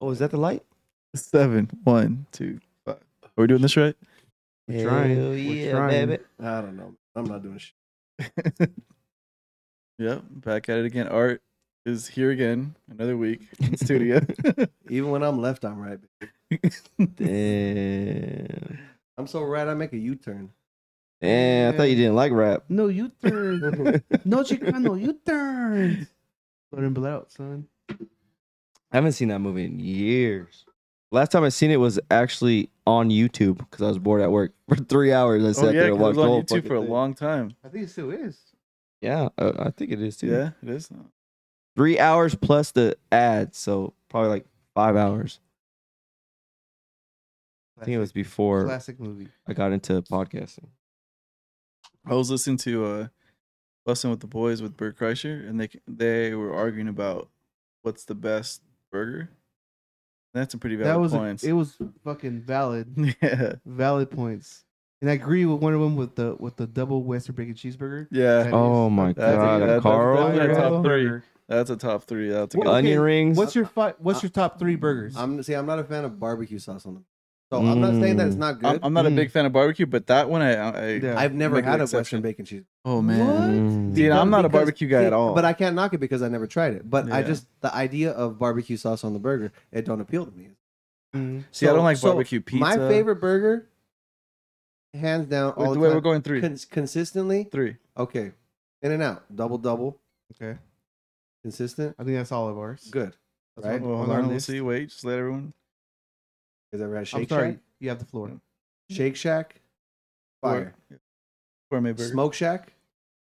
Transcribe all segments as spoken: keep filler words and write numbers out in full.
Oh, is that the light? Seven. One, two, five. Are we doing this right? We're trying. Hell yeah, We're trying. Baby. I don't know. I'm not doing shit. Yep, back at it again. Art is here again. Another week in studio. Even when I'm left, I'm right. Baby. Damn. I'm so right, I make a U-turn. Damn, I thought you didn't like rap. No U-turn. No Chicano U-turn. Blood and blood out, son. I haven't seen that movie in years. Last time I seen it was actually on YouTube because I was bored at work for three hours. I sat oh, yeah, there and watched it was on YouTube for a thing. long time. I think it still is. Yeah, uh, I think it is too. Yeah, it is. Not. Three hours plus the ads, so probably like five hours. Classic. I think it was before classic movie. I got into podcasting. I was listening to uh, Bustin' with the Boys with Bert Kreischer, and they they were arguing about what's the best burger. That's a pretty valid that was points. A, it was fucking valid. Yeah. Valid points. And I agree with one of them with the with the double Western bacon cheeseburger. Yeah. That oh is, my that's god. A, that, Carl. That's, that's a top three. That's a top three. That's a well, good onion one. Rings. What's your fi- What's your top three burgers? I'm see. I'm not a fan of barbecue sauce on them. So mm. I'm not saying that it's not good. I'm, I'm not mm. a big fan of barbecue, but that one I, I yeah. I've never had a Western bacon cheeseburger. Oh man, dude, I'm not because, a barbecue guy see, at all. But I can't knock it because I never tried it. But yeah. I just the idea of barbecue sauce on the burger, it don't appeal to me. Mm. See, so, I don't like barbecue so pizza. My favorite burger, hands down, all Wait, the way we're going three Cons- consistently. Three, okay. In-N-Out, double double. Okay, consistent. I think that's all of ours. Good. That's right. Well, hold on, let's see. Wait, just let everyone. Is that right? Shake I'm sorry. Shack? You have the floor. Shake Shack. Fire. Gourmet burger. Smoke Shack.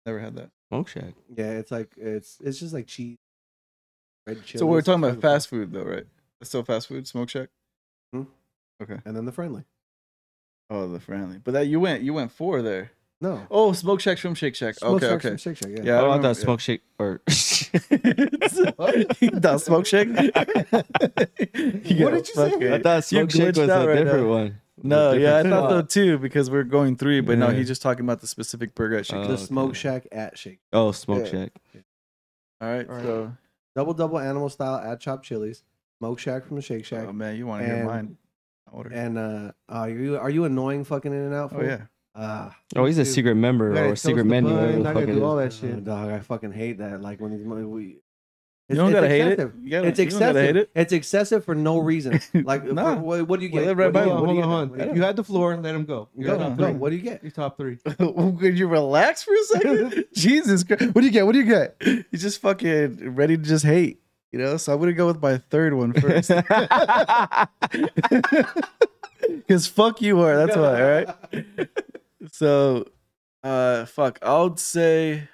Never had that. Smoke Shack. Yeah, it's like it's it's just like cheese. Red chili. So we're talking about fast food though, right? It's still fast food. Smoke Shack. Hmm. Okay. And then the friendly. Oh, the friendly. But that you went you went four there. No. Oh, Smoke Shack from Shake Shack. Smoke okay, Shack okay. From Shake Shack, yeah. yeah I, I thought Smoke yeah. Shake or the Smoke Shake. What did you say? I thought Smoke Shake was a right different now. one. No, different yeah, I thought though too because we're going three, but yeah. no, he's just talking about the specific burger at Shake. Oh, the Smoke okay. Shack at Shake. Oh, Smoke yeah. Shack. Yeah. All right, All right, so double double animal style at chopped chilies, Smoke Shack from Shake Shack. Oh man, you want to hear mine? And uh, are you are you annoying fucking In-N-Out? Oh yeah. Uh, oh, he's a dude. secret member or a secret menu. I'm not gonna do all that shit, oh, dog. I fucking hate that. Like when he's we, you don't gotta hate it. It's excessive. It's excessive for no reason. Like, nah. for, what, what do you get? Well, right by you, on, hold on, hold on. You had the floor. Let him go. Go, go, go. What do you get? Your top three. Could you relax for a second? Jesus Christ! What do you get? What do you get? He's just fucking ready to just hate. You know. So I'm gonna go with my third one first. Because fuck you are. That's why. All right. So, uh, fuck, I would say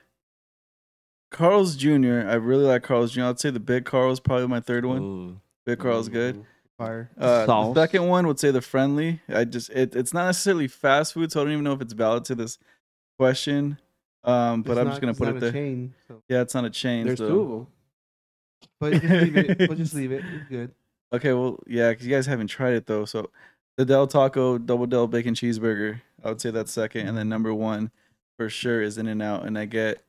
Carl's Junior I really like Carl's Junior I'd say the Big Carl's probably my third one. Ooh. Big Carl's Ooh. good. Fire. Uh, the second one would say the Friendly. I just it, it's not necessarily fast food, so I don't even know if it's valid to this question. Um, but it's I'm not, just gonna put it there. Chain, so. Yeah, it's not a chain. There's so. two of them. But just leave it. We'll just leave it. It's good. Okay. Well, yeah, because you guys haven't tried it though, so. The Del Taco Double Del Bacon Cheeseburger. I would say that's second. And then number one for sure is In-N-Out. And I get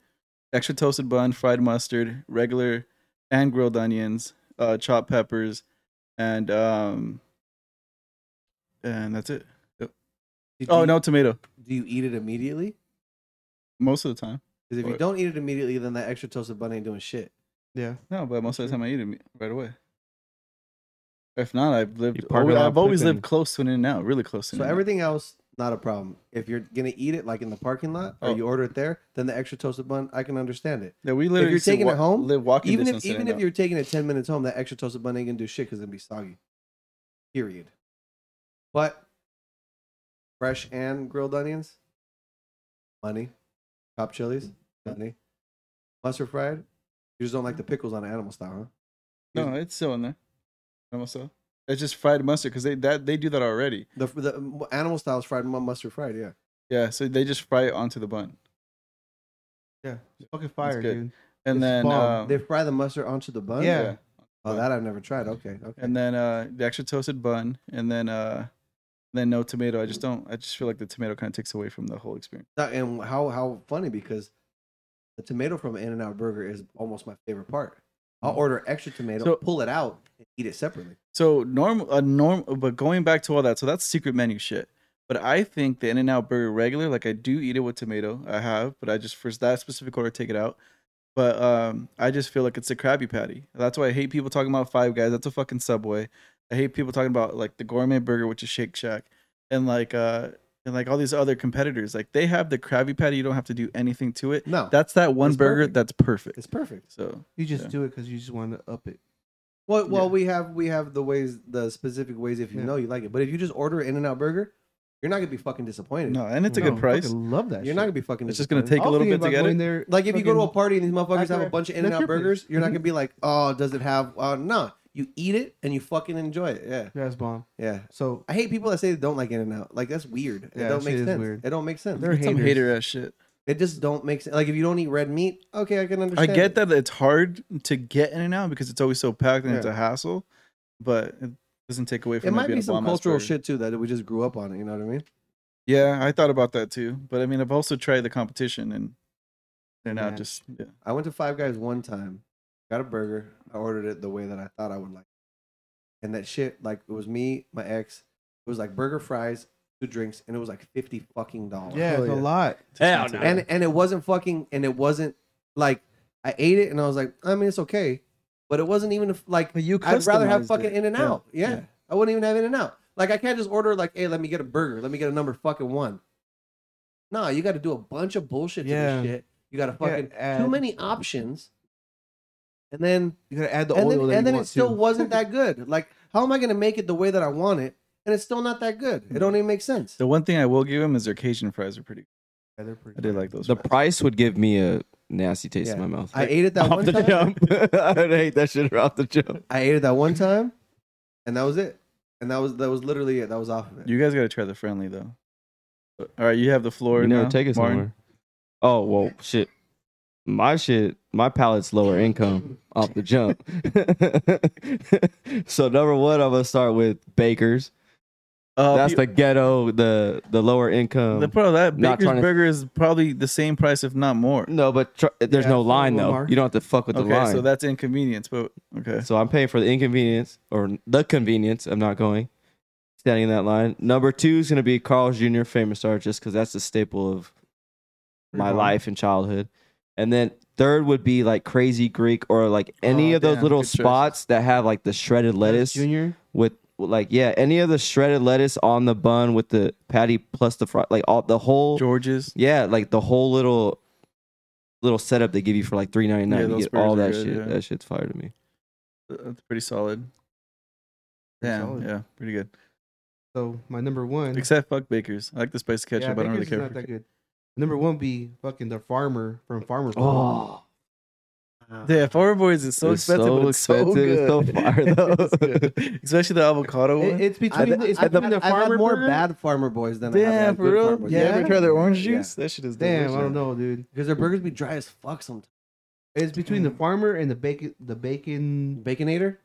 extra toasted bun, fried mustard, regular and grilled onions, uh, chopped peppers, and um, and that's it. Yep. Oh, you, no tomato. Do you eat it immediately? Most of the time. Because if or, you don't eat it immediately, then that extra toasted bun ain't doing shit. Yeah. No, but most of the time I eat it right away. If not, I've lived. Always, I've always lived close to an In-N-Out, really close to. So In-N-Out. Everything else, not a problem. If you're gonna eat it like in the parking lot, or oh. you order it there, then the extra toasted bun, I can understand it. Yeah, we literally. If you're taking wa- it home, live walking even distance. If, even if you're taking it ten minutes home, that extra toasted bun ain't gonna do shit because it'd be soggy. Period. But fresh and grilled onions, money, chopped chilies, money, mustard fried. You just don't like the pickles on animal style, huh? No, it's still in there. Also, it's just fried mustard because they that they do that already. The the animal style is fried mustard fried, yeah, yeah. So they just fry it onto the bun. Yeah, it's fucking fire, dude. And it's then um, they fry the mustard onto the bun. Yeah. yeah. Oh, that I've never tried. Okay, okay. And then uh, the extra toasted bun, and then uh, then no tomato. I just don't. I just feel like the tomato kind of takes away from the whole experience. And how how funny because the tomato from an In-N-Out burger is almost my favorite part. I'll order extra tomato, so, pull it out, and eat it separately. So norm a norm, but going back to all that, so that's secret menu shit. But I think the In-N-Out burger regular, like I do eat it with tomato. I have, but I just for that specific order take it out. But um, I just feel like it's a Krabby Patty. That's why I hate people talking about Five Guys. That's a fucking Subway. I hate people talking about like the gourmet burger, which is Shake Shack, and like uh, and like all these other competitors. Like they have the Krabby Patty. You don't have to do anything to it. No, that's that one burger perfect. That's perfect. It's perfect. So you just yeah. do it because you just want to up it. Well, well, yeah. we have we have the ways, the specific ways. If you yeah. know you like it, but if you just order an In-N-Out burger, you're not gonna be fucking disappointed. No, and it's no, a good price. I love that. You're shit. Not gonna be fucking. It's disappointed. Just gonna take I'll a little bit to get it. There, like if you go to a party and these motherfuckers have a bunch of In-N-Out burgers, you're not gonna be like, oh, does it have? Uh, no, you eat it and you fucking enjoy it. Yeah, that's bomb. Yeah. So I hate people that say they don't like In-N-Out. Like that's weird. Yeah, it don't make sense. Weird. It don't make sense. They're some hater ass shit. It just don't make sense. Like if you don't eat red meat, okay, I can understand. I get it. That it's hard to get In-N-Out because it's always so packed and yeah. it's a hassle, but. It, doesn't take away from it might being be some cultural burger. Shit too that we just grew up on it, you know what I mean? Yeah, I thought about that too, but I mean I've also tried the competition and they're not just yeah. I went to Five Guys one time, got a burger, I ordered it the way that I thought I would like it. And that shit, like it was me, my ex, it was like burger, fries, two drinks, and it was like fifty fucking dollars. Yeah, it's yeah. a lot. Hell no. And and it wasn't fucking and it wasn't like I ate it and I was like, I mean it's okay. But it wasn't even like you I'd rather have fucking it. In-N-Out. Yeah. Yeah. yeah, I wouldn't even have In-N-Out. Like I can't just order like, hey, let me get a burger, let me get a number fucking one. No, you got to do a bunch of bullshit to yeah. this shit. You got to fucking add, too many options, and then you got to add the and oil. Then, that and you then want it still to. Wasn't that good. Like, how am I gonna make it the way that I want it, and it's still not that good? It don't even make sense. The one thing I will give them is their Cajun fries are pretty good. Yeah, they're pretty. I did like those. The fries. Price would give me a. Nasty taste yeah. in my mouth. I ate it that off one the time. Jump. I would hate that shit off the jump. I ate it that one time, and that was it. And that was that was literally it. That was off of it. You guys gotta try the friendly though. All right, you have the floor. You never now, take us somewhere. Oh well, shit. My shit. My palate's lower income off the jump. So number one, I'm gonna start with Baker's. Uh, That's you, the ghetto, the the lower income. The problem that Baker's burger to, is probably the same price, if not more. No, but tr- there's yeah, no line though. Mark. You don't have to fuck with okay, the line. Okay, so that's inconvenience. But okay, so I'm paying for the inconvenience or the convenience of not going, standing in that line. Number two is gonna be Carl's Junior Famous Star, just because that's the staple of my mm-hmm. life and childhood. And then third would be like Crazy Greek or like any oh, of those damn, little spots choice. That have like the shredded lettuce Junior with. Like yeah, any of the shredded lettuce on the bun with the patty plus the fry, like all the whole George's, yeah, like the whole little little setup they give you for like three ninety nine. You get all that good, shit. Yeah. That shit's fire to me. That's pretty solid. Pretty Damn, solid. Yeah, pretty good. So my number one, except fuck Baker's. I like the spicy ketchup. Yeah, but I don't really care. Not for that good. Number one be fucking the farmer from Farmer Boys. Oh. Yeah, Farmer Boys is so it's expensive, so but it's expensive. So good. It's so far, though. It's especially the avocado one. It, it's between, I, the, it's between I, the farmer I've had more burger? Bad Farmer Boys than damn, I have for good real? Farmer Boys. Yeah, you ever try their orange juice? Yeah. That shit is delicious. Damn, I don't know, dude. Because their burgers be dry as fuck sometimes. It's between damn. The farmer and the bacon, the bacon, baconator,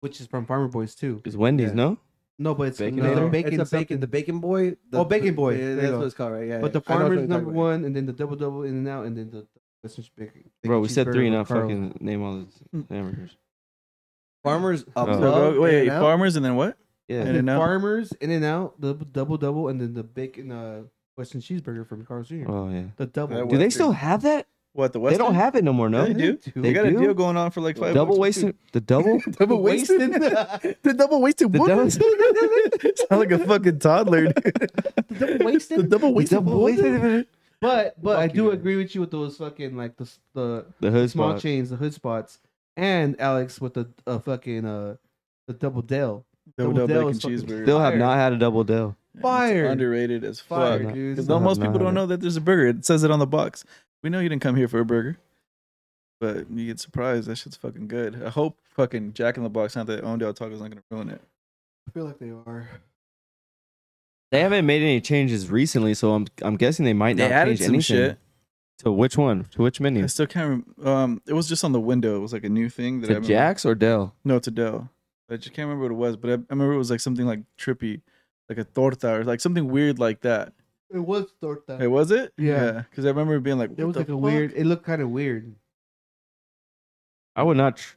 which is from Farmer Boys too. It's Wendy's, yeah. no? No, but it's bacon. No, the bacon, it's a bacon. The bacon boy. The, oh, bacon boy. Yeah, that's what it's called, right? Yeah. But the farmer's number one, and then the double double in and out, and then the. Big, big bro, we said three and I fucking name all the hamburgers. Farmers up. Oh. Wait, In-N-Out? Farmers and then what? Yeah, and then Farmers, In-N-Out, the double double, and then the bacon uh, Western cheeseburger from Carl's Junior Oh yeah, the double. Do they still have that? What the Western? They don't have it no more. No, yeah, they do. They, they got do? A deal going on for like five. Double wasted. The double. Double wasted. The double wasted. Sound like a fucking toddler. The double wasted. The double wasted. Double wasted. But but Fuck I do you. Agree with you with those fucking like the the, the hood small spot. Chains, the hood spots, and Alex with the uh, fucking uh the double Del. Double, double Del bacon cheeseburger. Still have not had a double Del. Fire. It's underrated as fuck. Because most people don't know that there's a burger. It says it on the box. We know you didn't come here for a burger, but you get surprised. That shit's fucking good. I hope fucking Jack in the Box, not that own Del Taco, is not gonna ruin it. I feel like they are. They haven't made any changes recently, so I'm I'm guessing they might not they added change some anything. Shit. To which one? To which menu? I still can't remember. Um, it was just on the window. It was like a new thing. That to I Jack's or Del? No, to Del. I just can't remember what it was, but I, I remember it was like something like trippy, like a torta or like something weird like that. It was torta. It was it? Yeah. Because yeah, I remember it being like. It was like fuck? A weird. It looked kind of weird. I would not tr-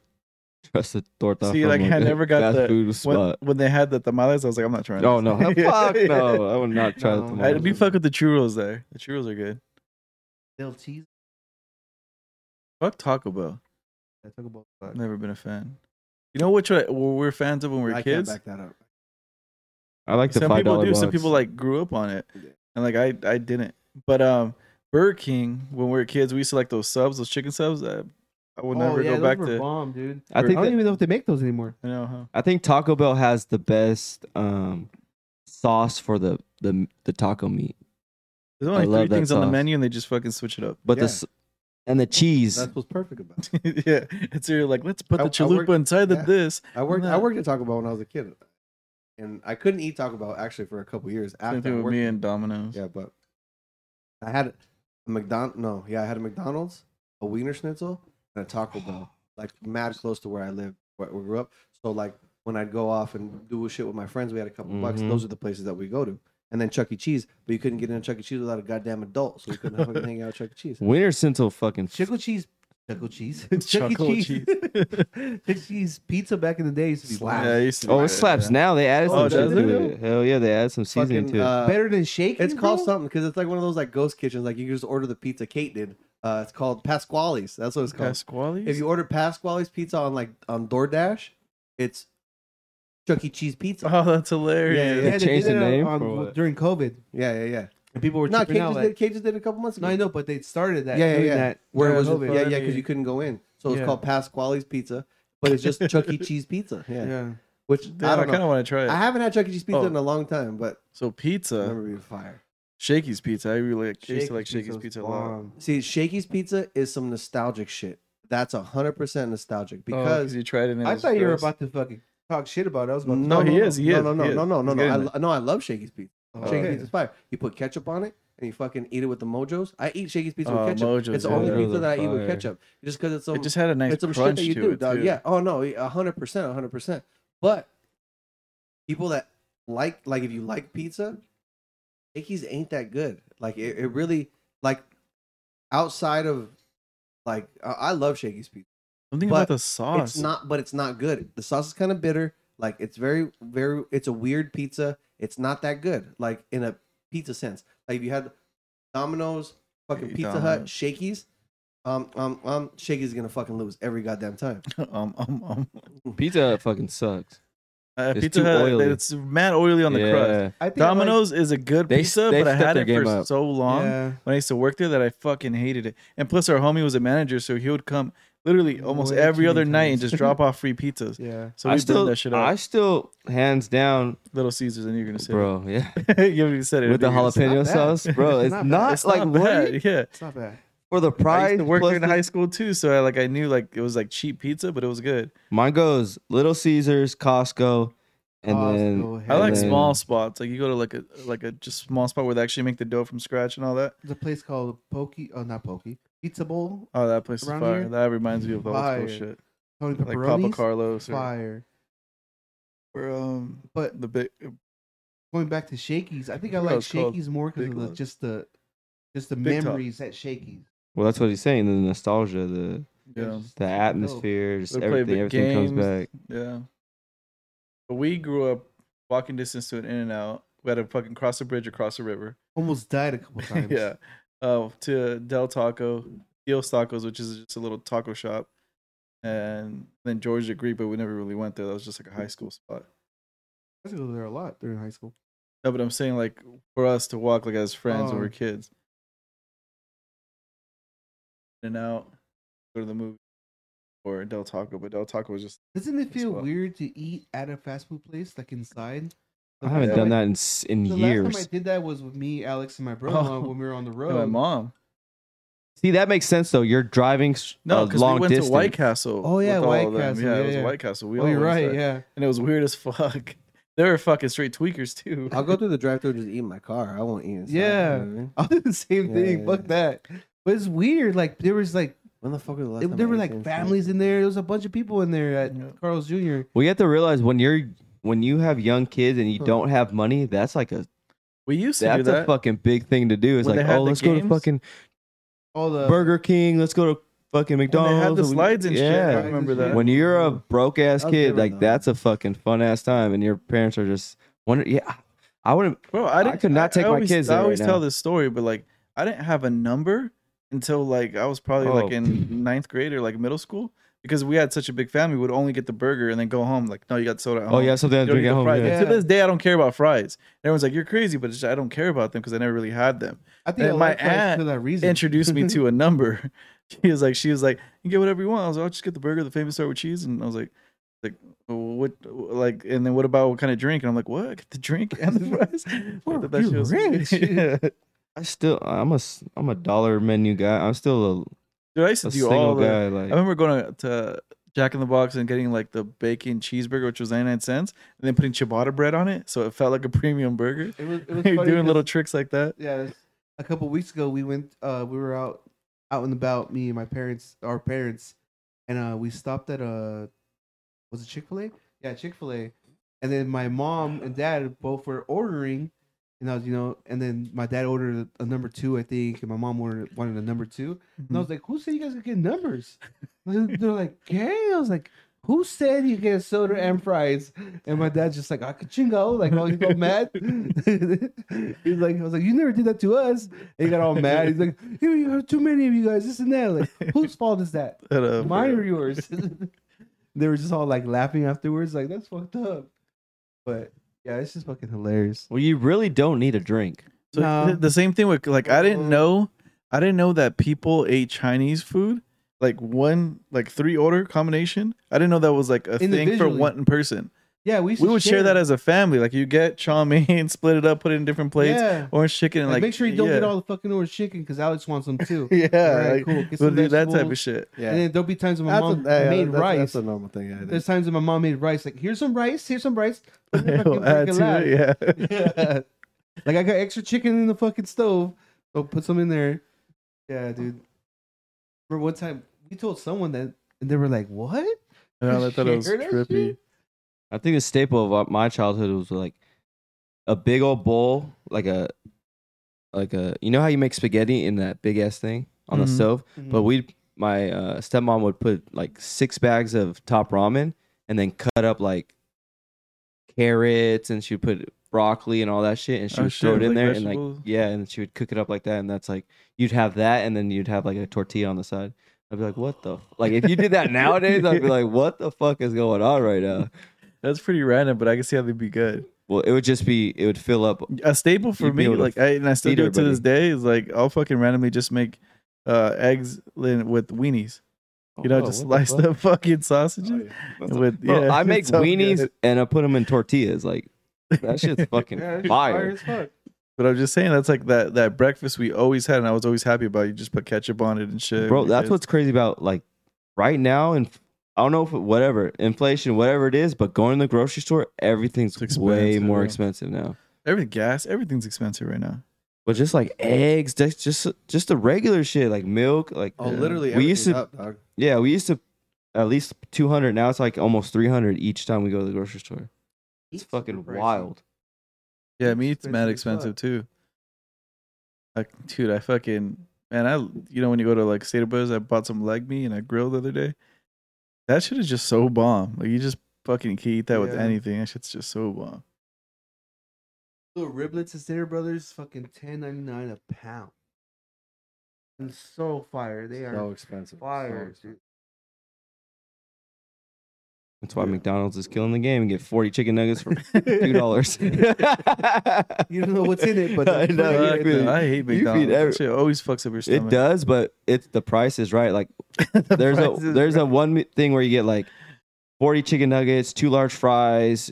trust a torta. See, like, I never got the food spot. When, when they had the tamales, I was like, I'm not trying. Oh, no, no. Fuck no. I would not try no. the tamales. I'd be fuck with the churros there. The churros are good. Del Taco. Fuck Taco Bell. Yeah, Taco Bell. I've never been a fan. You know which what we're fans of when we were I kids? I can't back that up. I like the some five dollars people do. Bucks. Some people like grew up on it, and like I, I didn't. But um, Burger King, when we were kids, we used to like those subs, those chicken subs. I, I would oh, never yeah, go those back were to. Bomb, dude. I, think I don't that, even know if they make those anymore. I know. Huh? I think Taco Bell has the best um, sauce for the, the the taco meat. There's only I three things sauce. on the menu, and they just fucking switch it up. But yeah. the and the cheese. That's what's perfect about it. Yeah, it's so you're like, let's put I, the chalupa worked, inside yeah. of this. I worked. I worked at Taco Bell when I was a kid. And I couldn't eat Taco Bell actually for a couple years after. Same with me and Domino's. Yeah, but I had a McDonald's. No, yeah, I had a McDonald's, a Wiener Schnitzel, and a Taco Bell, like mad close to where I lived, where we grew up. So like when I'd go off and do shit with my friends, we had a couple mm-hmm. bucks. Those are the places that we go to. And then Chuck E. Cheese, but you couldn't get into Chuck E. Cheese without a goddamn adult, so we couldn't fucking hang out with Chuck E. Cheese. Wiener Schnitzel, fucking Chuck E. Cheese. Chuck E. Cheese. Chuck E. Cheese. Chuck E. Cheese pizza back in the day used to be slaps. Yeah, used to oh, it slaps yeah. now. They added oh, some shit to it. Hell yeah, they added some seasoning Fucking, to it. Uh, Better than Shakey's. It's called bro? something because it's like one of those like ghost kitchens. Like you can just order the pizza Kate did. Uh, it's called Pasquale's. That's what it's called. Pasquale's? If you order Pasquale's pizza on like on DoorDash, it's Chuck E. Cheese pizza. Oh, that's hilarious. Yeah, yeah, they, yeah, they changed the name on, on, during COVID. Yeah, yeah, yeah. And people were no, Cage just, like, did, did a couple months ago. No, I know, but they started that. Yeah, yeah, yeah. That Where it was, COVID. yeah, yeah, because you couldn't go in, so it's yeah. called Pasquale's Pizza, but it's just Chuck E. Cheese Pizza. Yeah, yeah. Which Dude, I, I kind of want to try it. I haven't had Chuck E. Cheese Pizza oh. in a long time, but so pizza. I remember being fire. Shakey's Pizza. I really like, Shakey's used to like Shakey's Pizza a lot. See, Shakey's Pizza is some nostalgic shit. That's a hundred percent nostalgic because oh, you tried it. And I thought gross. you were about to fucking talk shit about it. I was about to no, no, he no, is. He no, is. No, no, no, no, no, no. I no, I love Shakey's Pizza. Oh, Shakey's okay. pizza is fire. You put ketchup on it and you fucking eat it with the mojos. I eat Shakey's pizza oh, with ketchup. Mojos, it's the yeah, only pizza that fire. I eat with ketchup, just because it's some. It just had a nice crunch shit that you to do, it. Dog. Too. Yeah. Oh no, a hundred percent, a hundred percent. But people that like, like, if you like pizza, Shakey's ain't that good. Like it, it really, like, outside of, like, I love Shakey's pizza. Something about the sauce. It's not, but it's not good. The sauce is kind of bitter. Like it's very, very. It's a weird pizza. It's not that good, like in a pizza sense. Like if you had Domino's, fucking hey, Pizza Domino's. Hut, Shakey's, um, um, um, Shakey's gonna fucking lose every goddamn time. um, um, um. Pizza Hut fucking sucks. Uh, it's Pizza Hut, oily. It's mad oily on the yeah. crust. I think Domino's like, is a good they, pizza, they but I had it for up. so long yeah. when I used to work there that I fucking hated it. And plus, our homie was a manager, so he would come literally almost Way every other times. night and just drop off free pizzas. Yeah. So we burned that shit up. I still, hands down, Little Caesars, and you're going to say bro, it. yeah. you haven't even said it. With the jalapeno sauce, bro. It's, it's not, not it's like what? Yeah. It's not bad. For the price. I used to work there in the... high school too, so I, like, I knew like it was like cheap pizza, but it was good. Mine goes Little Caesars, Costco, and Costco, then... I like then... small spots. Like you go to like a like a just small spot where they actually make the dough from scratch and all that. There's a place called Pokey. Oh, not Pokey. Pizza Bowl. Oh, that place is fire. Here? That reminds me of the old school shit. Tony like Papa Carlos. Or, fire. Or, um, but the big, going back to Shakey's, I think I like Shakey's more because of the, just the just the big memories top. at Shakey's. Well, that's what he's saying. The nostalgia, the yeah. the atmosphere, just everything, everything games, comes back. Yeah. But we grew up walking distance to an In-N-Out. We had to fucking cross a bridge across a river. Almost died a couple times. yeah. Oh, to Del Taco, Dios Tacos, which is just a little taco shop, and then Georgia Greek, but we never really went there. That was just like a high school spot. I used to go there a lot during high school. No, but I'm saying like for us to walk like as friends oh. when we were kids. In and out, go to the movie, or Del Taco, but Del Taco was just. Doesn't it feel spot. weird to eat at a fast food place like inside? I haven't done that in in the years. The last time I did that was with me, Alex, and my brother oh. when we were on the road. And my mom. See, that makes sense though. You're driving no, because we went distance. to White Castle. Oh yeah, White Castle. Yeah, yeah, yeah, it was White Castle. We oh, you're right. There. Yeah, and it was weird as fuck. They were fucking straight tweakers too. I'll go through the drive-through and just eat in my car. I won't eat inside. Yeah, you know what I mean? I'll do the same yeah, thing. Yeah, fuck yeah. that. But it's weird. Like there was like. When the fuck was the last it, time there I were like families food? in there. There was a bunch of people in there at yeah. Carl's Junior Well, you have to realize when you're. When you have young kids and you don't have money, that's like a we used to that's do that. a fucking big thing to do. It's when like, oh, let's games? go to fucking all the Burger King. Let's go to fucking McDonald's. And they had the slides and yeah. shit. I remember that. When you're a broke ass kid, like that. that's a fucking fun ass time, and your parents are just wondering. Yeah, I wouldn't. Bro, I, I could not take I always, my kids. There I always right tell now. this story, but like I didn't have a number until like I was probably oh. like in ninth grade or like middle school. Because we had such a big family, we would only get the burger and then go home. Like, no, you got soda at home. Oh, yeah, something to get home. Yeah. To this day, I don't care about fries. And everyone's like, you're crazy, but just, I don't care about them because I never really had them. I think and I my aunt for that reason. introduced me to a number. She was like, she was like, you get whatever you want. I was like, I'll just get the burger, the famous star with cheese. And I was like, like what, like, and then what about what kind of drink? And I'm like, what? Get the drink and the fries. Well, that you're was, rich. Yeah. I still, I'm a, I'm a dollar menu guy. I'm still a. Dude, I used to a do all the. Guy, like, I remember going to Jack in the Box and getting like the bacon cheeseburger, which was ninety-nine cents, and then putting ciabatta bread on it, so it felt like a premium burger. It was, it was doing little tricks like that. Yeah, a couple of weeks ago, we went. Uh, we were out, out and about. Me and my parents, our parents, and uh, we stopped at a. Was it Chick-fil-A? Yeah, Chick-fil-A, and then my mom and dad both were ordering, and I was, you know, and then my dad ordered a number two, I think, and my mom ordered wanted a number two. Mm-hmm. And I was like, who said you guys could get numbers? They're like, hey, I was like, who said you get soda and fries? And my dad's just like, akachingo, like, oh, he's all mad. He's like, I was like, you never did that to us. And he got all mad. He's like, here, you have too many of you guys, this and that. Like, whose fault is that? Up, Mine bro. or yours? They were just all like laughing afterwards, like, that's fucked up. But yeah, it's just fucking hilarious. Well, you really don't need a drink. So no. th- the same thing with like I didn't know, I didn't know that people ate Chinese food like one like three order combination. I didn't know that was like a thing for one person. Yeah, we we would share. share that as a family. Like you get chow mein, split it up, put it in different plates. Yeah. Orange chicken, and like, like make sure you don't yeah. get all the fucking orange chicken because Alex wants them too. yeah, right, like, cool. Get we'll do that type of shit. Yeah, and then there'll be times when my that's mom a, made that's, rice. That's a normal thing. Yeah, There's times when my mom made rice. Like here's some rice, here's some rice. We'll add to it, yeah. yeah. Like I got extra chicken in the fucking stove, so put some in there. Yeah, dude. Remember one time we told someone that, and they were like, "What?" No, I thought it was trippy. I think a staple of my childhood was like a big old bowl, like a, like a, you know how you make spaghetti in that big ass thing on mm-hmm. the stove? Mm-hmm. But we, my uh, stepmom would put like six bags of top ramen and then cut up like carrots and she would put broccoli and all that shit and she oh, would shit, throw it in like there vegetables. and like, yeah, and she would cook it up like that. And that's like, you'd have that and then you'd have like a tortilla on the side. I'd be like, what the, f-? Like if you did that nowadays, I'd be like, what the fuck is going on right now? That's pretty random, but I can see how they'd be good. Well, it would just be, it would fill up. A staple for me, like, I, and I still do it to this day, is like, I'll fucking randomly just make uh, eggs in, with weenies. You know, oh, just slice the, fuck? the fucking sausages. Oh, yeah. with, a, bro, yeah, I make weenies good. and I put them in tortillas. Like, that shit's fucking yeah, fire. fire But I'm just saying, that's like that, that breakfast we always had, and I was always happy about it. You just put ketchup on it and shit. Bro, that's what's crazy about, like, right now in I don't know if it, whatever inflation, whatever it is, but going to the grocery store, everything's way more yeah. expensive now. Every gas, everything's expensive right now. But just like eggs, just just, just the regular shit like milk, like oh, literally, we used to, up, dog. yeah, we used to at least two hundred. Now it's like almost three hundred each time we go to the grocery store. It's, it's fucking crazy. wild. Yeah, I mean it's, it's mad expensive too. Like, dude, I fucking man, I you know when you go to like State of Buzz, I bought some leg meat and I grilled the other day. That shit is just so bomb. Like, you just fucking can eat that yeah. with anything. That shit's just so bomb. Little riblets at Stater Brothers, fucking ten ninety-nine a pound. And so fire. They so are expensive. Fire, so expensive. Dude. That's why yeah. McDonald's is killing the game. You get forty chicken nuggets for two dollars. You don't know what's in it, but I, know, I, mean, I hate McDonald's. You every, shit always fucks up your stomach. It does, but it's the price is right. Like the there's a there's right. a one thing where you get like forty chicken nuggets, two large fries,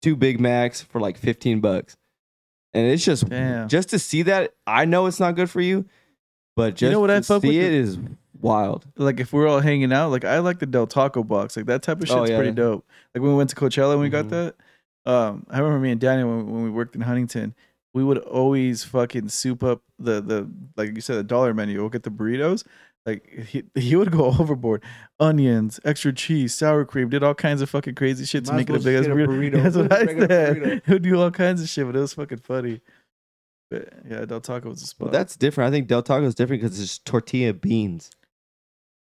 two Big Macs for like fifteen bucks. And it's just Damn. just to see that, I know it's not good for you, but just you know what to I fuck see with it the- is wild. Like if we're all hanging out, like I like the Del Taco box, like that type of shit's oh, yeah. pretty dope. Like when we went to Coachella and we mm-hmm. got that, um, I remember me and Daniel when, when we worked in Huntington, we would always fucking soup up the the like you said the dollar menu. We'll get the burritos. Like he he would go overboard, onions, extra cheese, sour cream, did all kinds of fucking crazy shit to Might make it a big ass burrito. burrito. That's what I said. He'll do all kinds of shit, but it was fucking funny. But yeah, Del Taco was a spot. Well, that's different. I think Del Taco is different because it's tortilla beans.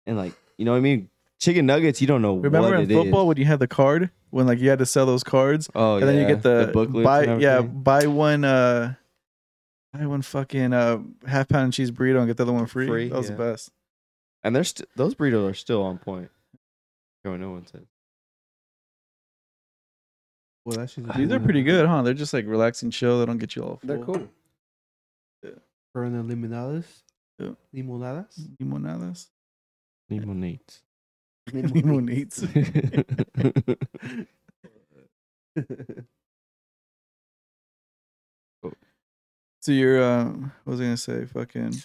and like, you know what I mean? Chicken nuggets, you don't know Remember what it is. Remember in football when you had the card? When like you had to sell those cards? Oh, and yeah. And then you get the, the booklets buy, yeah, buy one, uh, buy one fucking uh, half pound cheese burrito and get the other one free. free that was yeah. the best. And they're st- those burritos are still on point. Oh, no one said. Well, actually, these are pretty good, huh? They're just like relaxing, chill. They don't get you all full. They're cool. Yeah. For the limonadas. Yeah. Limonadas. Limonadas. Limonades. Limonades. So you're, uh, what was I gonna say? Fucking,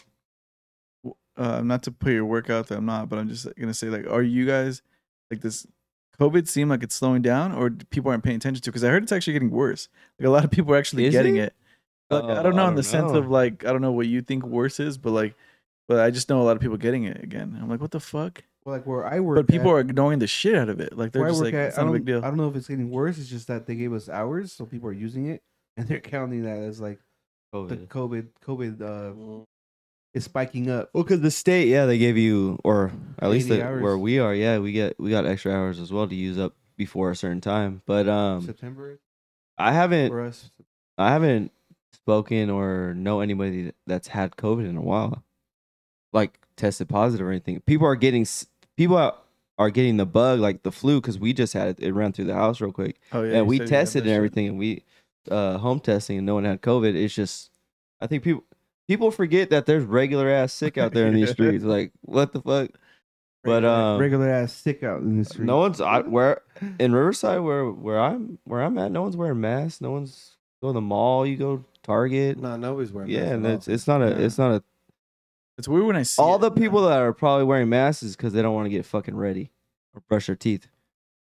uh, not to put your work out there. I'm not, but I'm just gonna say, like, are you guys like this? COVID seem like it's slowing down, or people aren't paying attention to? Because I heard it's actually getting worse. Like a lot of people are actually is getting it. it. Like, uh, I don't know I don't in the know. sense of like, I don't know what you think worse is, but like, but I just know a lot of people getting it again. I'm like, what the fuck? Well, like where I work, but people at, are ignoring the shit out of it. Like they're just like, at, it's not a big deal. I don't know if it's getting worse. It's just that they gave us hours, so people are using it, and they're counting that as like COVID. the COVID. COVID uh, is spiking up. Well, because the state, yeah, they gave you, or at least the, where we are, yeah, we get we got extra hours as well to use up before a certain time. But um, September, I haven't, for us. I haven't spoken or know anybody that's had COVID in a while, like tested positive or anything. People are getting. People are getting the bug, like the flu, because we just had it. It ran through the house real quick. Oh, yeah, and we tested and everything, shit. and we uh, home testing, and no one had COVID. It's just, I think people people forget that there's regular ass sick out there in these streets. Like, what the fuck? But um, regular ass sick out in the streets. No one's I, where in Riverside, where where I'm where I'm at. No one's wearing masks. No one's going to the mall. You go Target. No, nobody's wearing. Yeah, masks and it's it's not a yeah. it's not a. It's weird when I see all it, the people man. that are probably wearing masks is because they don't want to get fucking ready or brush their teeth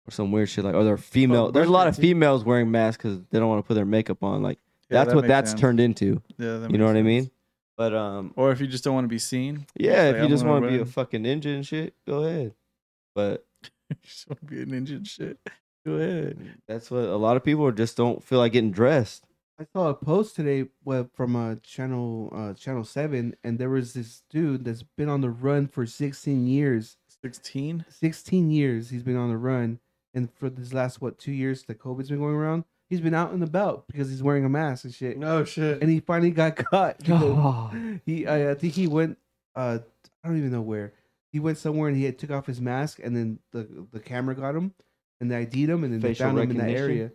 or some weird shit like. Or they're female. Oh, There's a lot of teeth. females wearing masks because they don't want to put their makeup on. Like yeah, that's that what that's sense. turned into. Yeah, that you know sense. what I mean. But um, or if you just don't want to be seen. Yeah, like, if you just want to be a fucking ninja and shit, go ahead. But you just want to be a ninja and shit, go ahead. That's what a lot of people just don't feel like getting dressed. I saw a post today from a channel, uh, channel seven, and there was this dude that's been on the run for sixteen years. Sixteen? Sixteen years he's been on the run, and for this last what two years that COVID's been going around, he's been out and about because he's wearing a mask and shit. No shit. And he finally got caught. Oh. He, I, I think he went. Uh, I don't even know where. He went somewhere and he had took off his mask, and then the the camera got him, and they ID'd him, and then Facial they found him in that area.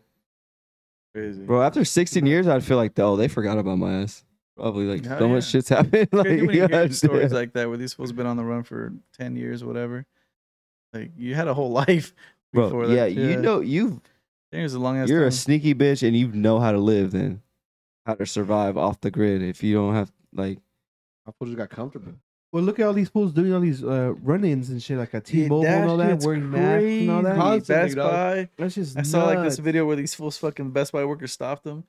Crazy. Bro, after sixteen years, I'd feel like, oh, they forgot about my ass. Probably like Hell so yeah. much shit's happened. Like, you you hear stories like that where these fools been on the run for ten years, or whatever. Like you had a whole life before Bro, that. Yeah, yeah, you know you've. It was a long ass. You're time. a sneaky bitch, and you know how to live, then how to survive off the grid if you don't have like. I fools just got comfortable. Well, look at all these fools doing all these uh, run-ins and shit, like a T-Mobile yeah, and all that, wearing masks and all that. Best dude, Buy. That's just I nuts. saw like this video where these fools fucking Best Buy workers stopped them.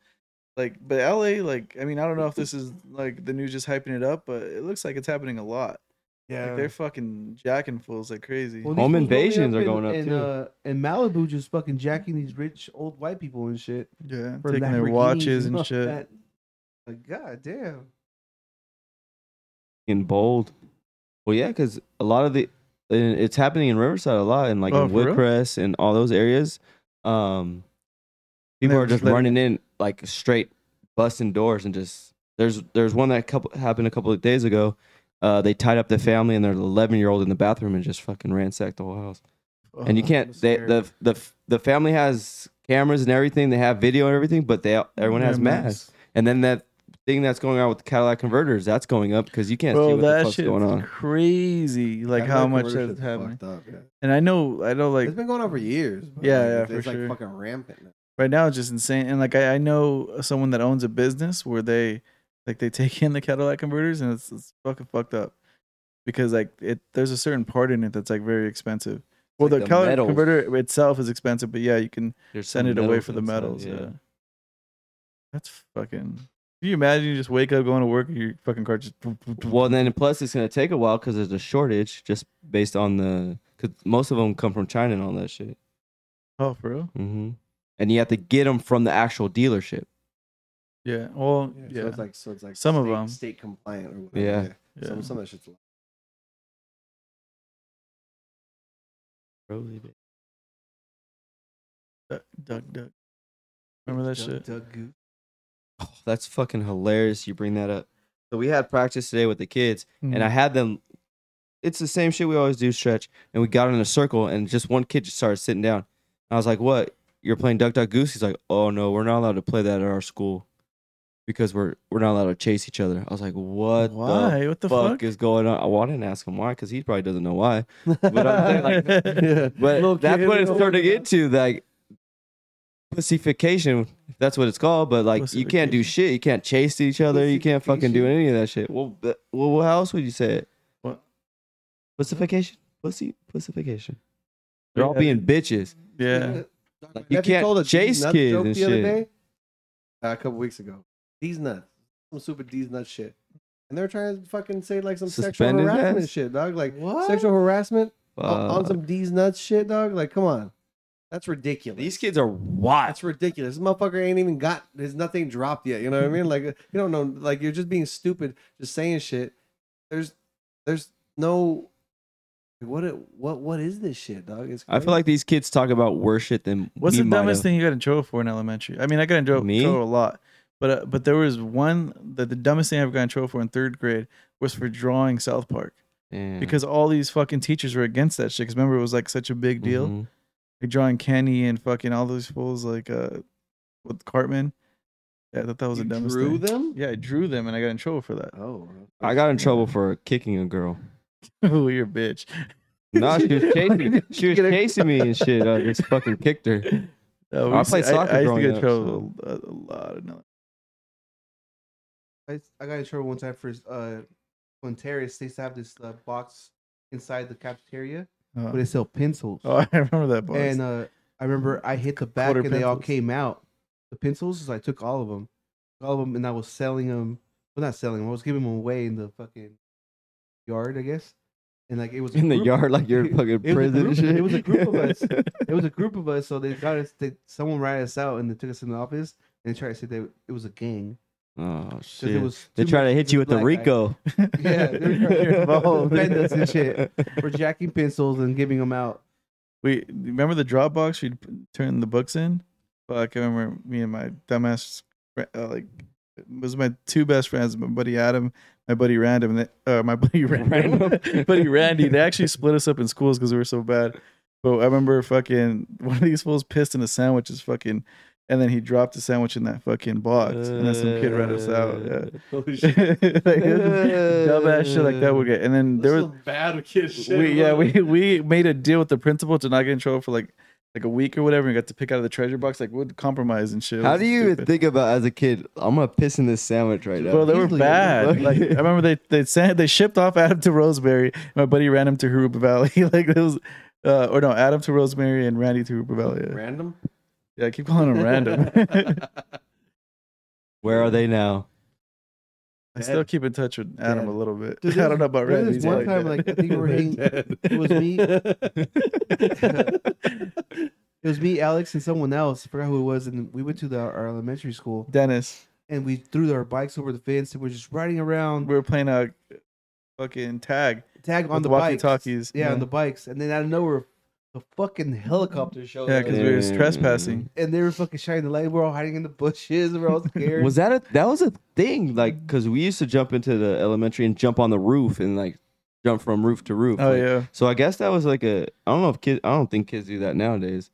Like, but L A, like, I mean, I don't know if this is like the news just hyping it up, but it looks like it's happening a lot. Yeah, like, they're fucking jacking fools like crazy. Well, Home invasions are going up and, too. Uh, and Malibu just fucking jacking these rich old white people and shit. Yeah, taking their watches and, and shit. That. Like, goddamn. In bold, well, yeah, because a lot of the it's happening in Riverside a lot, and like oh, in Woodcrest and all those areas. Um, people are just running in like straight busting doors and just there's there's one that couple, happened a couple of days ago. Uh, they tied up the family and their eleven year old in the bathroom and just fucking ransacked the whole house. Oh, and you can't. They, the the the family has cameras and everything. They have video and everything, but they everyone has masks. And then that. Thing that's going on with the Cadillac converters that's going up because you can't Bro, see what the fuck's going on. Crazy, like Cadillac how much that's happening. Up, yeah. And I know, I know, like it's been going on for years. Yeah, like, yeah, it's, for it's sure. It's like fucking rampant now. Right now. It's just insane. And like I, I know someone that owns a business where they, like, they take in the Cadillac converters and it's, it's fucking fucked up because like it there's a certain part in it that's like very expensive. Well, like the, the Cadillac metals. converter itself is expensive, but yeah, you can there's send it away for the metals. Inside, yeah. yeah, that's fucking. Can you imagine you just wake up going to work and your fucking car just... Well, and then plus it's going to take a while because there's a shortage just based on the... Because most of them come from China and all that shit. Oh, for real? Mm-hmm. And you have to get them from the actual dealership. Yeah, well, yeah. yeah. So, it's like, so it's like some state, of them. State compliant or whatever. Yeah. yeah. yeah. Some, some of that shit's... Rosie, baby. Duck, duck, duck. Remember that duck, shit? Duck, goose. Oh, that's fucking hilarious. You bring that up. So we had practice today with the kids, mm-hmm. and I had them. It's the same shit we always do, stretch. And we got in a circle, and just one kid just started sitting down. I was like, "What? You're playing duck, duck, goose?" He's like, "Oh no, we're not allowed to play that at our school because we're we're not allowed to chase each other." I was like, "What? Why? The what the fuck, fuck is going on?" Well, I didn't ask him why because he probably doesn't know why. But, I'm like, yeah. but that's kid, what it's turning into, like pussification. That's what it's called. But like, you can't do shit. You can't chase each other. You can't fucking do any of that shit. Well, but, well, how else would you say it? What? Pussification. Pussy. Pussification. They're all being bitches. Yeah. Like, you can't chase kids and shit. Day, uh, a couple weeks ago. These nuts. Some super D's nuts shit. And they're trying to fucking say like some Suspended sexual harassment ass? shit, dog. Like what? Sexual harassment on, on some D's nuts shit, dog. Like, come on. That's ridiculous. These kids are wild. That's ridiculous. This motherfucker ain't even got, there's nothing dropped yet. You know what I mean? Like, you don't know, like you're just being stupid, just saying shit. There's, there's no... What what what is this shit, dog? It's I feel like these kids talk about worse shit than. What's the dumbest thing you got in trouble for in elementary? I mean, I got in trouble a lot, but uh, but there was one that the dumbest thing I've got in trouble for in third grade was for drawing South Park, yeah. because all these fucking teachers were against that shit. Because remember, it was like such a big deal, mm-hmm. like drawing Kenny and fucking all those fools like uh with Cartman. Yeah, I thought that was you the dumbest. Drew thing. them? Yeah, I drew them, and I got in trouble for that. Oh, I got in trouble for kicking a girl. Oh, you're a bitch. No, she was chasing. She was chasing me and shit. I just fucking kicked her. No, I played soccer. I, I used to get in trouble so. a, a lot. Of I I got in trouble one time for uh, when Terrace they used to have this uh, box inside the cafeteria uh-huh. where they sell pencils. Oh, I remember that box. And uh, I remember I hit the back Quarter and pencils. They all came out. The pencils, so I took all of them, all of them, and I was selling them. Well, not selling them. I was giving them away in the fucking yard, I guess. And like it was in the yard, like you're fucking prison and shit. It was a group of us. It was a group of us. So they got us. They, someone ratted us out, and they took us in the office and they tried to say that it was a gang. Oh shit! It was they tried to hit you with the Rico. Guy. Yeah, they were trying to defend us and shit for jacking pencils and giving them out. We remember the drop box? We'd turn the books in. Fuck! I remember me and my dumbass uh, like. It was my two best friends, my buddy Adam, my buddy Random, and they, uh, my buddy Random, buddy Randy. They actually split us up in schools because we were so bad. But I remember fucking one of these fools pissed in a sandwich, is fucking, and then he dropped the sandwich in that fucking box, uh, and then some kid ran us out. Yeah, holy shit, like, uh, dumbass shit like that would get. And then there was bad kid shit. We, yeah, we we made a deal with the principal to not get in trouble for like. Like a week or whatever, and got to pick out of the treasure box. Like, we'd compromise and shit. How do you stupid. think about as a kid? I'm gonna piss in this sandwich right now. Well, they were bad. Like, I remember they they sent they shipped off Adam to Rosemary. My buddy ran him to Haruba Valley. Like it was, uh, or no, Adam to Rosemary and Randy to Haruba Valley. Random. Yeah, I keep calling him Random. Where are they now? I still keep in touch with Adam Dad. a little bit. Dude, I don't know about Randy. One like time, that. like I think we were hanging. It was me. It was me, Alex, and someone else. I forgot who it was. And we went to the, our elementary school. Dennis. And we threw our bikes over the fence, and we we're just riding around. We were playing a fucking tag. Tag on the, the walkie talkies. Yeah, yeah, on the bikes. And then out of nowhere, the fucking helicopter showed up. Yeah, because we were trespassing. And they were fucking shining the light. We're all hiding in the bushes. We're all scared. Was that a that was a thing? Like, because we used to jump into the elementary and jump on the roof and like jump from roof to roof. Oh like, yeah. So I guess that was like a I don't know if kids I don't think kids do that nowadays.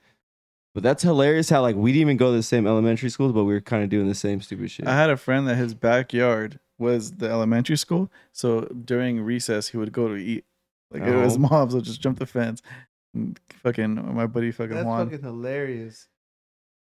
But that's hilarious how like we didn't even go to the same elementary schools, but we were kind of doing the same stupid shit. I had a friend that his backyard was the elementary school, so during recess he would go to eat. Like oh. his moms would just jump the fence. Fucking my buddy fucking That's Juan. Fucking hilarious.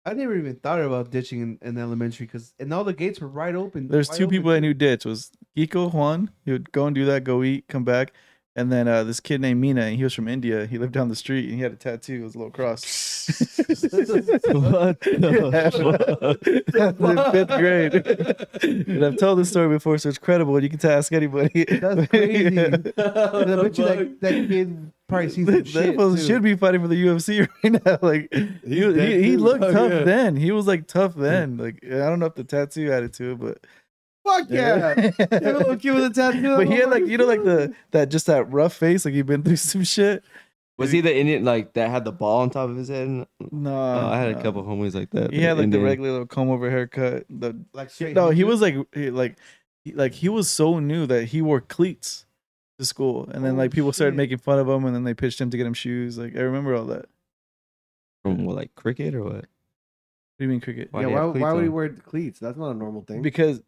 I never even thought about ditching in, in elementary because and all the gates were right open. There's two people I knew ditch was Kiko Juan. He would go and do that, go eat, come back, and then uh, this kid named Mina. And he was from India. He lived down the street and he had a tattoo. It was a little cross. What the fuck? In fifth grade. And I've told this story before, so it's credible. And you can ask anybody. That's crazy. Yeah. I bet you that, that kid. Probably sees that shit, well, should be fighting for the U F C right now. Like he, he, he looked oh, tough yeah. then. He was like tough then. Like I don't know if the tattoo added to it, but fuck yeah, yeah. Little kid with a tattoo. But he had like you know like the that just that rough face. Like he'd been through some shit. Was he the Indian like that had the ball on top of his head? No, no I had no. a couple of homies like that. He had like Indian. the regular little comb over haircut. The like straight no, he was like he, like like he was so new that he wore cleats to school, and then oh, like people shit. started making fun of him, and then they pitched him to get him shoes. Like I remember all that. From what, like cricket or what? What do you mean cricket? Why yeah, why, why would he wear cleats? That's not a normal thing. Because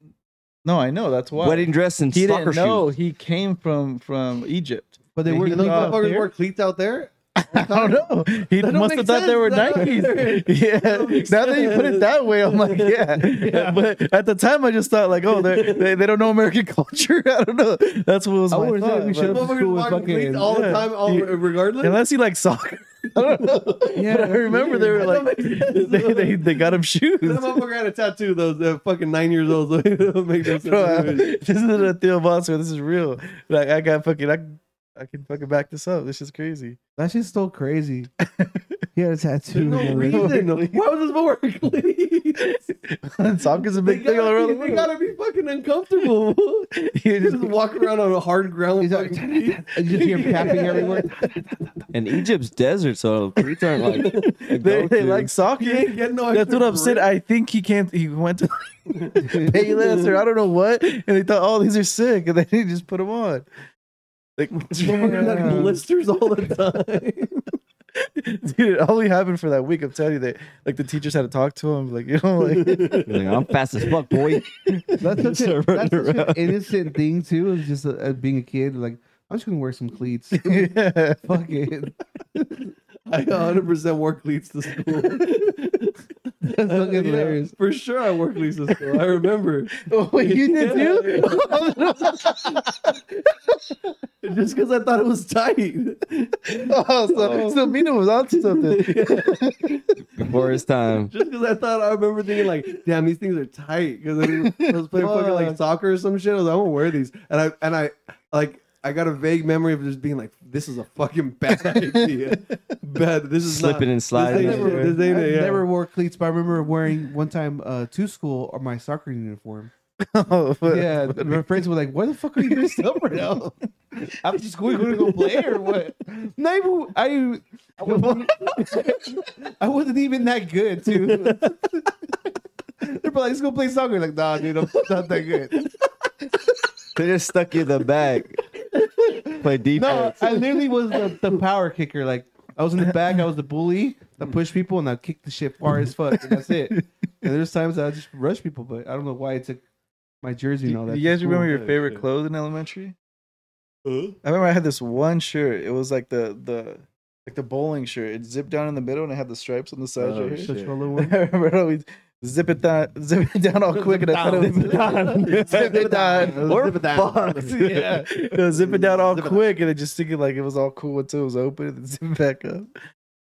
no, I know that's why. Wedding dress and he soccer shoes. No, he came from from Egypt. But they were, they were cleats out there? I don't know. He must have thought they were Nikes. Yeah. Now that you put it that way, I'm like, yeah. yeah. But at the time, I just thought, like, oh, they they don't know American culture. I don't know. That's what was I my thought. We should have school with fucking... All the time, all, regardless? Unless you like soccer. I don't know. Yeah, I remember they were like, they, they, they got him shoes. That motherfucker had a tattoo, those uh, fucking nine years old. So make no Bro, I, this isn't a Theo Boss, this is real. Like, I got fucking... I, I can fucking back this up. This is crazy. That shit's still crazy. He had a tattoo. There's no reason. Why was this more cleats? Soccer's a big thing all around the world. They gotta be fucking uncomfortable. You just, just walk around on a hard ground. He's like, you just hear him tapping everywhere. And Egypt's desert, so cleats aren't like. They, they like soccer. Yeah, no, that's what I'm saying. I think he can't. He went to Payless or I don't know what, and they thought, oh, these are sick, and then he just put them on. Like, like blisters all the time. Dude, it only happened for that week. I'm telling you that like the teachers had to talk to him. Like, you know, like, like I'm fast as fuck, boy. That's such, a, that's such an innocent thing too. It's just a, a, being a kid, like I'm just gonna wear some cleats. Yeah. Fuck it. I one hundred percent wore cleats to school. That's fucking yeah, hilarious. For sure I wore cleats to school. I remember. Oh, wait, you did too? Just because I thought it was tight. Oh, so, oh. so Mina was onto something. Before his time. Just because I thought, I remember thinking like, damn, these things are tight. Because I, mean, I was playing fucking like soccer or some shit. I was like, I'm going to wear these. And I, and I, like... I got a vague memory of just being like, "This is a fucking bad idea." Bad. This is slipping not, and sliding. This never, this I it, yeah. never wore cleats, but I remember wearing one time uh, to school or my soccer uniform. Oh, but, yeah, but, my friends were like, "Why the fuck are you dressed up right now? After school, you gonna go play or what?" Not even, I, I, wasn't, I wasn't even that good, too. They're probably just gonna play soccer. Like, nah, dude, I'm not that good. They just stuck you in the back. Play defense. No, I literally was the, the power kicker. Like I was in the back, I was the bully that pushed people and I kicked the shit far as fuck. And that's it. And there's times I just rush people, but I don't know why it took my jersey and all that. Do you guys remember your favorite yeah. clothes in elementary? Uh? I remember I had this one shirt. It was like the the like the bowling shirt. It zipped down in the middle and it had the stripes on the sides oh, right here. One. I remember always. Zip it down, zip it down all quick, and I thought it was zip it down, zip it down, or zip it down. Yeah, no, zip it down all zip quick, and I just thinking like it was all cool until it was open, and then zip it back up.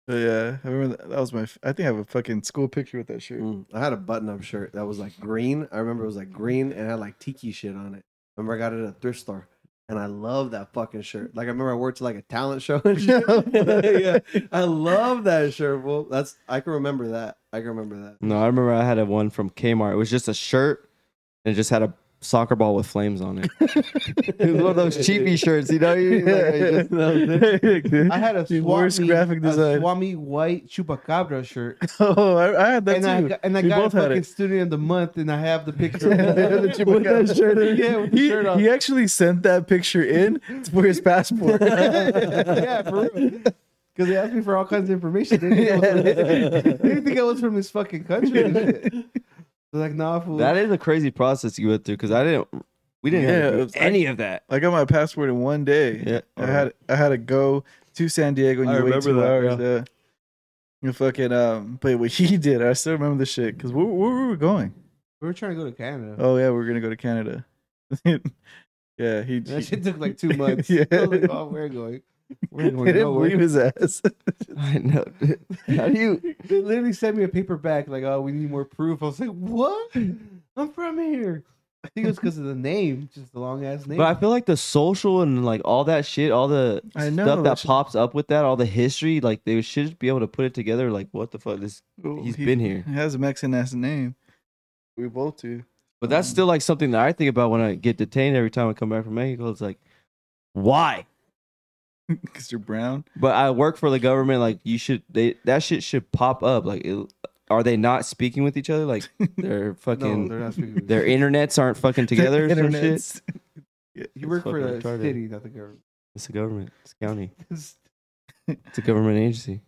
But yeah, I remember that, that was my. I think I have a fucking school picture with that shirt. Mm, I had a button-up shirt that was like green. I remember it was like green and it had like tiki shit on it. I remember I got it at a thrift store. And I love that fucking shirt. Like, I remember I worked like a talent show and shit. Yeah, I love that shirt. Well, that's, I can remember that. I can remember that. No, I remember I had a one from Kmart. It was just a shirt and it just had a soccer ball with flames on it. It was one of those cheapy shirts, you know? You, like, you just, I had a Swami, graphic design. A Swami white Chupacabra shirt. Oh, I, I had that and too. I got, and I we got a fucking student of the month, and I have the picture of the Chupacabra with that shirt. Yeah, with the he, shirt on. He actually sent that picture in for his passport. Yeah, for real. Because they asked me for all kinds of information. They didn't think, think I was from this fucking country and shit. Like, nah, fool. That is a crazy process you went through because I didn't, we didn't yeah, have any I, of that. I got my passport in one day. Yeah, I right. had I had to go to San Diego and I you wait two that, hours. Yeah. Uh, you fucking um, but what he did, I still remember the shit because where, where were we going? We were trying to go to Canada. Oh yeah, we were gonna go to Canada. Yeah, he. That he, shit took like two months. Yeah, like, oh, we're going. We're going. They didn't nowhere. Leave his ass. I know. How do you? They literally sent me a paper back. Like, oh, we need more proof. I was like, what? I'm from here. I think it was because of the name, just the long ass name. But I feel like the social and like all that shit, all the I know, stuff that shit. Pops up with that, all the history, like they should be able to put it together. Like, what the fuck? This oh, he's he, been here. He has a Mexican ass name. We both do. But um, that's still like something that I think about when I get detained every time I come back from Mexico. It's like, why? Because you're brown? But I work for the government. Like, you should, they, that shit should pop up. Like, it, are they not speaking with each other? Like, they're fucking, no, they're not speaking with their internets aren't fucking together. Or some shit. Yeah, you work for the retarded. City, not the government. It's the government. It's the county. It's, it's a government agency.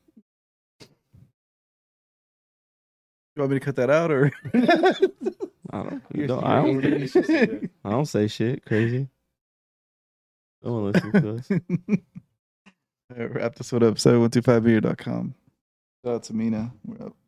You want me to cut that out, or I don't. You're, don't, you're, I, don't really, I don't say shit crazy. No one listens to us. All right, wrap this one up. seven one two five beer dot com. Shout out to Mina. We're up.